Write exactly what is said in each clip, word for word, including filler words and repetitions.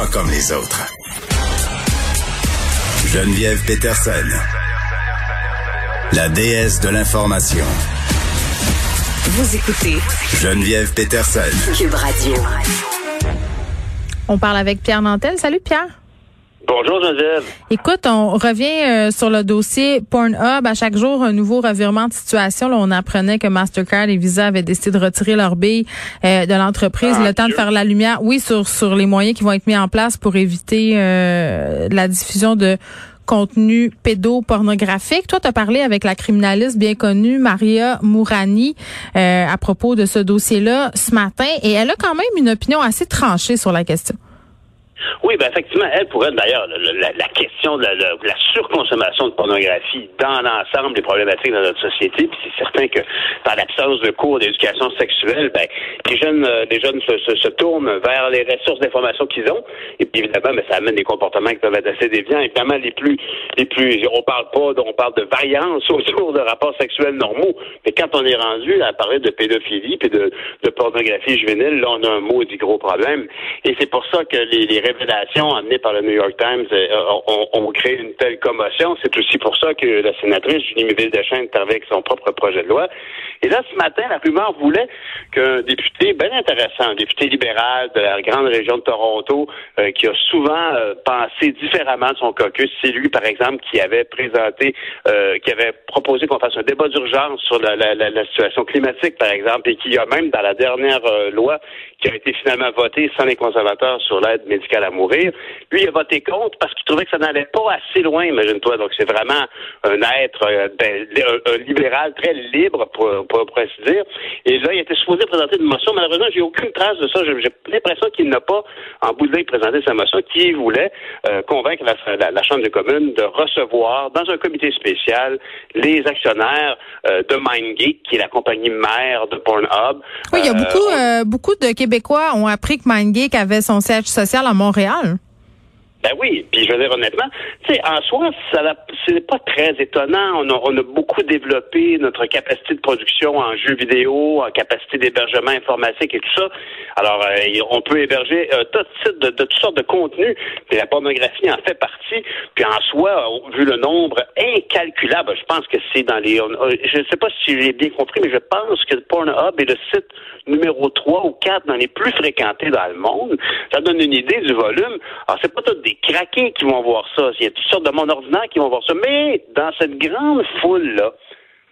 pas comme les autres. Geneviève Pétersen, la déesse de l'information. Vous écoutez Geneviève Pétersen, Cube Radio. On parle avec Pierre Nantel. Salut Pierre. Bonjour Geneviève. Écoute, on revient euh, sur le dossier Pornhub. À chaque jour, un nouveau revirement de situation. Là, on apprenait que Mastercard et Visa avaient décidé de retirer leur bille euh, de l'entreprise. Ah, le temps Dieu. de faire la lumière, oui, sur sur les moyens qui vont être mis en place pour éviter euh, la diffusion de contenu pédopornographique. Toi, tu as parlé avec la criminaliste bien connue Maria Mourani euh, à propos de ce dossier-là ce matin. Et elle a quand même une opinion assez tranchée sur la question. Oui, ben effectivement, elle pourrait d'ailleurs la, la, la question de la, la, la surconsommation de pornographie dans l'ensemble des problématiques dans notre société. Puis c'est certain que par l'absence de cours d'éducation sexuelle, ben les jeunes, euh, les jeunes se, se, se tournent vers les ressources d'information qu'ils ont. Et puis évidemment, ben, ça amène des comportements qui peuvent être assez déviants. Évidemment, les plus, les plus, on parle pas, on parle de variance autour de rapports sexuels normaux. Mais quand on est rendu à parler de pédophilie puis de, de pornographie juvénile, là on a un maudit gros problème. Et c'est pour ça que les, les révélations amenées par le New York Times ont on, on créé une telle commotion. C'est aussi pour ça que la sénatrice Julie Miville-Dechêne travaille avec son propre projet de loi. Et là, ce matin, la rumeur voulait qu'un député bien intéressant, un député libéral de la grande région de Toronto, euh, qui a souvent euh, pensé différemment de son caucus, c'est lui, par exemple, qui avait présenté, euh, qui avait proposé qu'on fasse un débat d'urgence sur la, la, la, la situation climatique, par exemple, et qui a même, dans la dernière euh, loi, qui a été finalement votée sans les conservateurs sur l'aide médicale à mourir. Lui, il a voté contre parce qu'il trouvait que ça n'allait pas assez loin, imagine-toi. Donc, c'est vraiment un être euh, ben, un, un libéral très libre, pour, pour, pour ainsi dire. Et là, il était supposé présenter une motion. Malheureusement, j'ai aucune trace de ça. J'ai, j'ai l'impression qu'il n'a pas, en bout de ligne, présenté sa motion qui voulait euh, convaincre la, la, la Chambre des communes de recevoir, dans un comité spécial, les actionnaires euh, de MindGeek, qui est la compagnie mère de Pornhub. Oui, il y a euh, beaucoup, euh, beaucoup de Québécois ont appris que MindGeek avait son siège social à Montréal. Montréal. Ben oui, puis je veux dire honnêtement, tu sais, en soi, ça c'est pas très étonnant. On a, on a beaucoup développé notre capacité de production en jeux vidéo, en capacité d'hébergement informatique et tout ça. Alors, euh, on peut héberger euh, tout type de, de toutes sortes de contenus. Et la pornographie en fait partie. Puis en soi, vu le nombre incalculable, je pense que c'est dans les. On, je ne sais pas si j'ai bien compris, mais je pense que Pornhub est le site numéro trois ou quatre dans les plus fréquentés dans le monde. Ça donne une idée du volume. Alors, c'est pas tout des craqués qui vont voir ça. Il y a toutes sortes de monde ordinaire qui vont voir ça. Mais dans cette grande foule-là,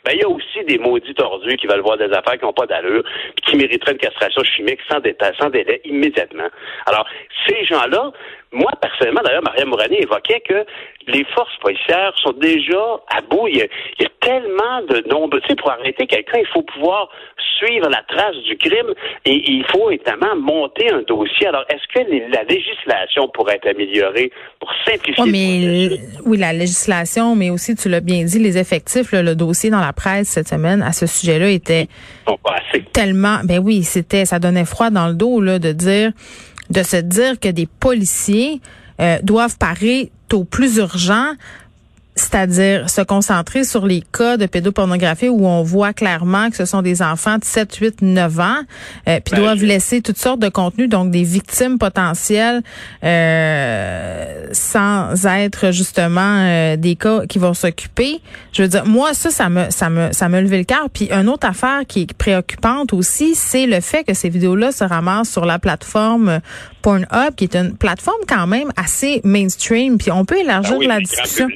ben, il y a aussi des maudits tordus qui veulent voir des affaires qui n'ont pas d'allure puis qui mériteraient une castration chimique sans détail, sans délai, immédiatement. Alors, ces gens-là, moi, personnellement, d'ailleurs, Maria Mourani évoquait que les forces policières sont déjà à bout. Il y a, il y a tellement de nombreux... Tu sais, pour arrêter quelqu'un, il faut pouvoir suivre la trace du crime et il faut évidemment monter un dossier. Alors, est-ce que les, la législation pourrait être améliorée pour simplifier... Oui, mais le... oui, la législation, mais aussi, tu l'as bien dit, les effectifs, là, le dossier dans la presse cette semaine à ce sujet-là était bon, bah, tellement... Ben oui, c'était, ça donnait froid dans le dos là, de dire... de se dire que des policiers euh, doivent parer au plus urgent, c'est-à-dire se concentrer sur les cas de pédopornographie où on voit clairement que ce sont des enfants de sept, huit, neuf ans, euh, puis ben, doivent je... laisser toutes sortes de contenus, donc des victimes potentielles, euh, sans être justement euh, des cas qui vont s'occuper. Je veux dire, moi, ça, ça me ça me, ça me levait le cœur. Puis une autre affaire qui est préoccupante aussi, c'est le fait que ces vidéos-là se ramassent sur la plateforme Pornhub, qui est une plateforme quand même assez mainstream, puis on peut élargir ben oui, la discussion.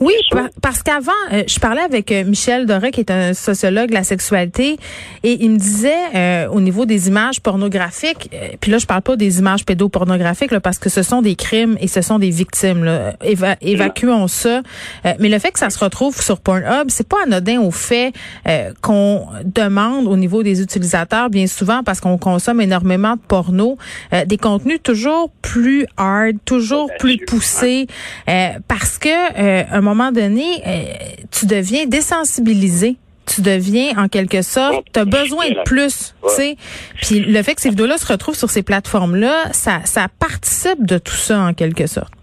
Oui, parce qu'avant, je parlais avec Michel Doré, qui est un sociologue de la sexualité, et il me disait, euh, au niveau des images pornographiques, euh, puis là, je parle pas des images pédopornographiques, là, parce que ce sont des crimes et ce sont des victimes. Là. Éva- évacuons ça. Euh, mais le fait que ça se retrouve sur Pornhub, c'est pas anodin au fait euh, qu'on demande au niveau des utilisateurs, bien souvent, parce qu'on consomme énormément de porno, euh, des contenus toujours plus hard, toujours plus poussés, euh, parce que euh, à un moment donné, euh, tu deviens désensibilisé. Tu deviens, en quelque sorte, tu as besoin de plus, tu sais. Puis le fait que ces vidéos-là se retrouvent sur ces plateformes-là, ça, ça participe de tout ça, en quelque sorte.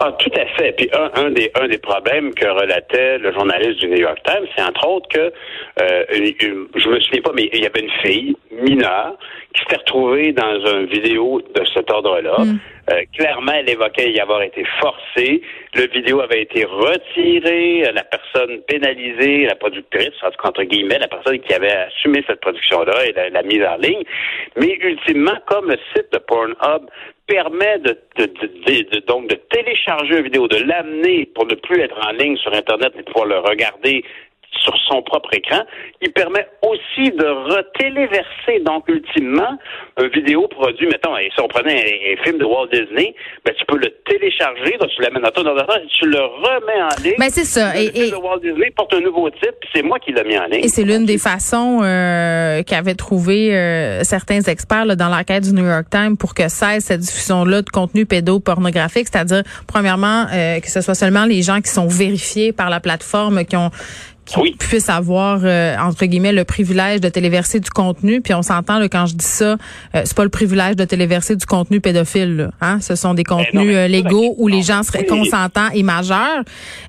Ah, tout à fait. Puis un, un des un des problèmes que relatait le journaliste du New York Times, c'est entre autres que euh, une, une, je me souviens pas, mais il y avait une fille mineure qui s'était retrouvée dans une vidéo de cet ordre-là, mm. Euh, clairement, elle évoquait y avoir été forcée. Le vidéo avait été retiré. La personne pénalisée, la productrice, entre guillemets, la personne qui avait assumé cette production-là et la, la mise en ligne. Mais ultimement, comme le site de Pornhub permet de, de, de, de, donc de télécharger une vidéo, de l'amener pour ne plus être en ligne sur Internet, mais pouvoir le regarder sur son propre écran, il permet aussi de retéléverser, donc ultimement, un vidéo produit, mettons, et si on prenait un, un film de Walt Disney, ben tu peux le télécharger, donc tu l'amènes dans ton ordinateur, tu le remets en ligne. Ben c'est ça. Le et, film et... de Walt Disney porte un nouveau titre, puis c'est moi qui l'ai mis en ligne. Et c'est l'une des façons euh, qu'avaient trouvé euh, certains experts là, dans l'enquête du New York Times pour que cesse cette diffusion-là de contenu pédopornographique, c'est-à-dire, premièrement, euh, que ce soit seulement les gens qui sont vérifiés par la plateforme, qui ont qui oui. puisse avoir, euh, entre guillemets, le privilège de téléverser du contenu. Puis on s'entend, là, quand je dis ça, euh, c'est pas le privilège de téléverser du contenu pédophile. Là, hein? Ce sont des contenus mais non, mais euh, légaux où non. les gens seraient oui. consentants et majeurs.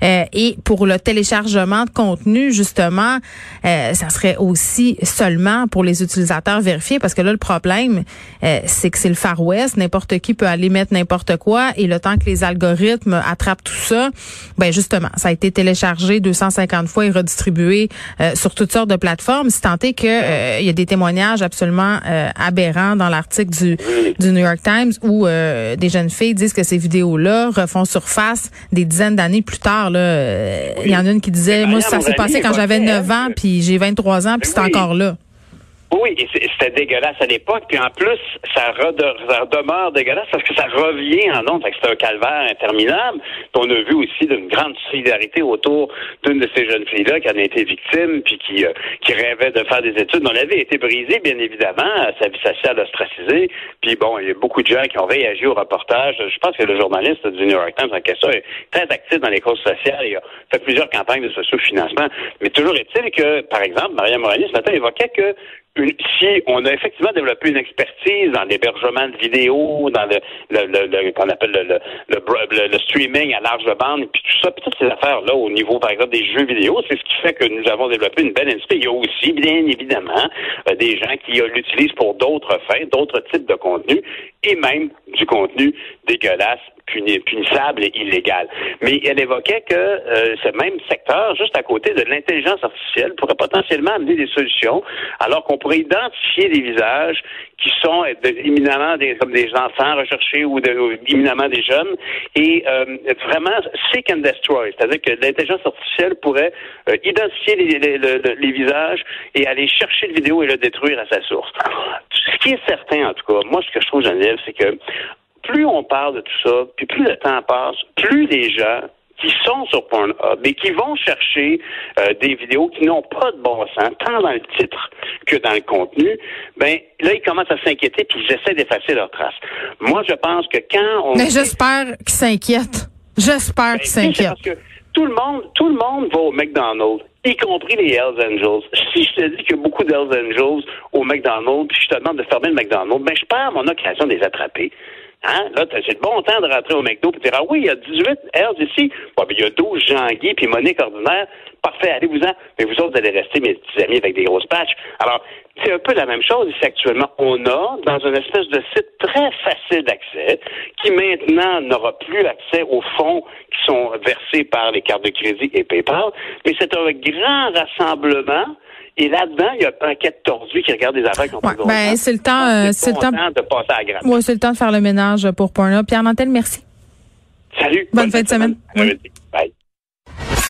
Euh, et pour le téléchargement de contenu, justement, euh, ça serait aussi seulement pour les utilisateurs vérifiés. Parce que là, le problème, euh, c'est que c'est le Far West. N'importe qui peut aller mettre n'importe quoi. Et le temps que les algorithmes attrapent tout ça, ben justement, ça a été téléchargé deux cent cinquante fois et distribué euh, sur toutes sortes de plateformes, si tant est que euh, il y a des témoignages absolument euh, aberrants dans l'article du, du New York Times où euh, des jeunes filles disent que ces vidéos-là refont surface des dizaines d'années plus tard. Là, euh, oui. Il y en a une qui disait, moi ça s'est passé quand j'avais neuf ans, puis j'ai vingt-trois ans, puis c'est oui. encore là. Oui, et c'était dégueulasse à l'époque, puis en plus, ça, redeur, ça demeure dégueulasse parce que ça revient en ondes, c'est un calvaire interminable. Puis on a vu aussi d'une grande solidarité autour d'une de ces jeunes filles-là qui en a été victime, puis qui, euh, qui rêvait de faire des études, dont la vie a été brisée, bien évidemment, sa vie sociale ostracisée, puis bon, il y a beaucoup de gens qui ont réagi au reportage. Je pense que le journaliste du New York Times en question est très actif dans les causes sociales, il a fait plusieurs campagnes de socio-financement, mais toujours est-il que, par exemple, Maria Mourani ce matin évoquait que Une, si on a effectivement développé une expertise dans l'hébergement de vidéos, dans le, le, le, le qu'on appelle le, le, le, le streaming à large bande, puis tout ça, puis toutes ces affaires-là au niveau, par exemple, des jeux vidéo, c'est ce qui fait que nous avons développé une belle industrie. Il y a aussi, bien évidemment, euh, des gens qui euh, l'utilisent pour d'autres fins, d'autres types de contenu, et même du contenu dégueulasse, puni, punissable et illégal. Mais elle évoquait que euh, ce même secteur, juste à côté de l'intelligence artificielle, pourrait potentiellement amener des solutions, alors qu'on pourrait identifier des visages qui sont éminemment des, comme des enfants recherchés ou, de, ou éminemment des jeunes, et euh, vraiment seek and destroy, c'est-à-dire que l'intelligence artificielle pourrait euh, identifier les, les, les, les visages et aller chercher le vidéo et le détruire à sa source. Ce qui est certain, en tout cas, moi, ce que je trouve, Geneviève, c'est que plus on parle de tout ça, puis plus le temps passe, plus les gens qui sont sur Pornhub et qui vont chercher euh, des vidéos qui n'ont pas de bon sens, tant dans le titre que dans le contenu, ben là, ils commencent à s'inquiéter puis ils essaient d'effacer leurs traces. Moi, je pense que quand on... Mais j'espère qu'ils s'inquiètent. J'espère ben, qu'ils s'inquiètent. Parce que tout le monde, tout le monde va au McDonald's, y compris les Hells Angels. Si je te dis qu'il y a beaucoup d'Hells Angels au McDonald's, puis je te demande de fermer le McDonald's, ben je perds mon occasion de les attraper. Hein? Là, c'est le bon temps de rentrer au McDo et de dire « Ah oui, il y a dix-huit heures ici. Bon, ben, il y a douze Jean-Guy puis Monique ordinaire. Parfait, allez-vous-en. Mais vous autres, vous allez rester mes petits amis avec des grosses patchs. » Alors, c'est un peu la même chose ici actuellement. On a, dans une espèce de site très facile d'accès, qui maintenant n'aura plus accès aux fonds qui sont versés par les cartes de crédit et PayPal, mais c'est un grand rassemblement. Et là-dedans, il y a un quête tordu qui regarde des affaires qu'on ouais, peut ben, c'est le temps, euh, c'est, c'est bon le temps, temps de passer à la grappe. Oui, c'est le temps de faire le ménage pour Pornhub. Pierre Nantel, merci. Salut. Bonne, bonne fin de semaine. semaine. Oui.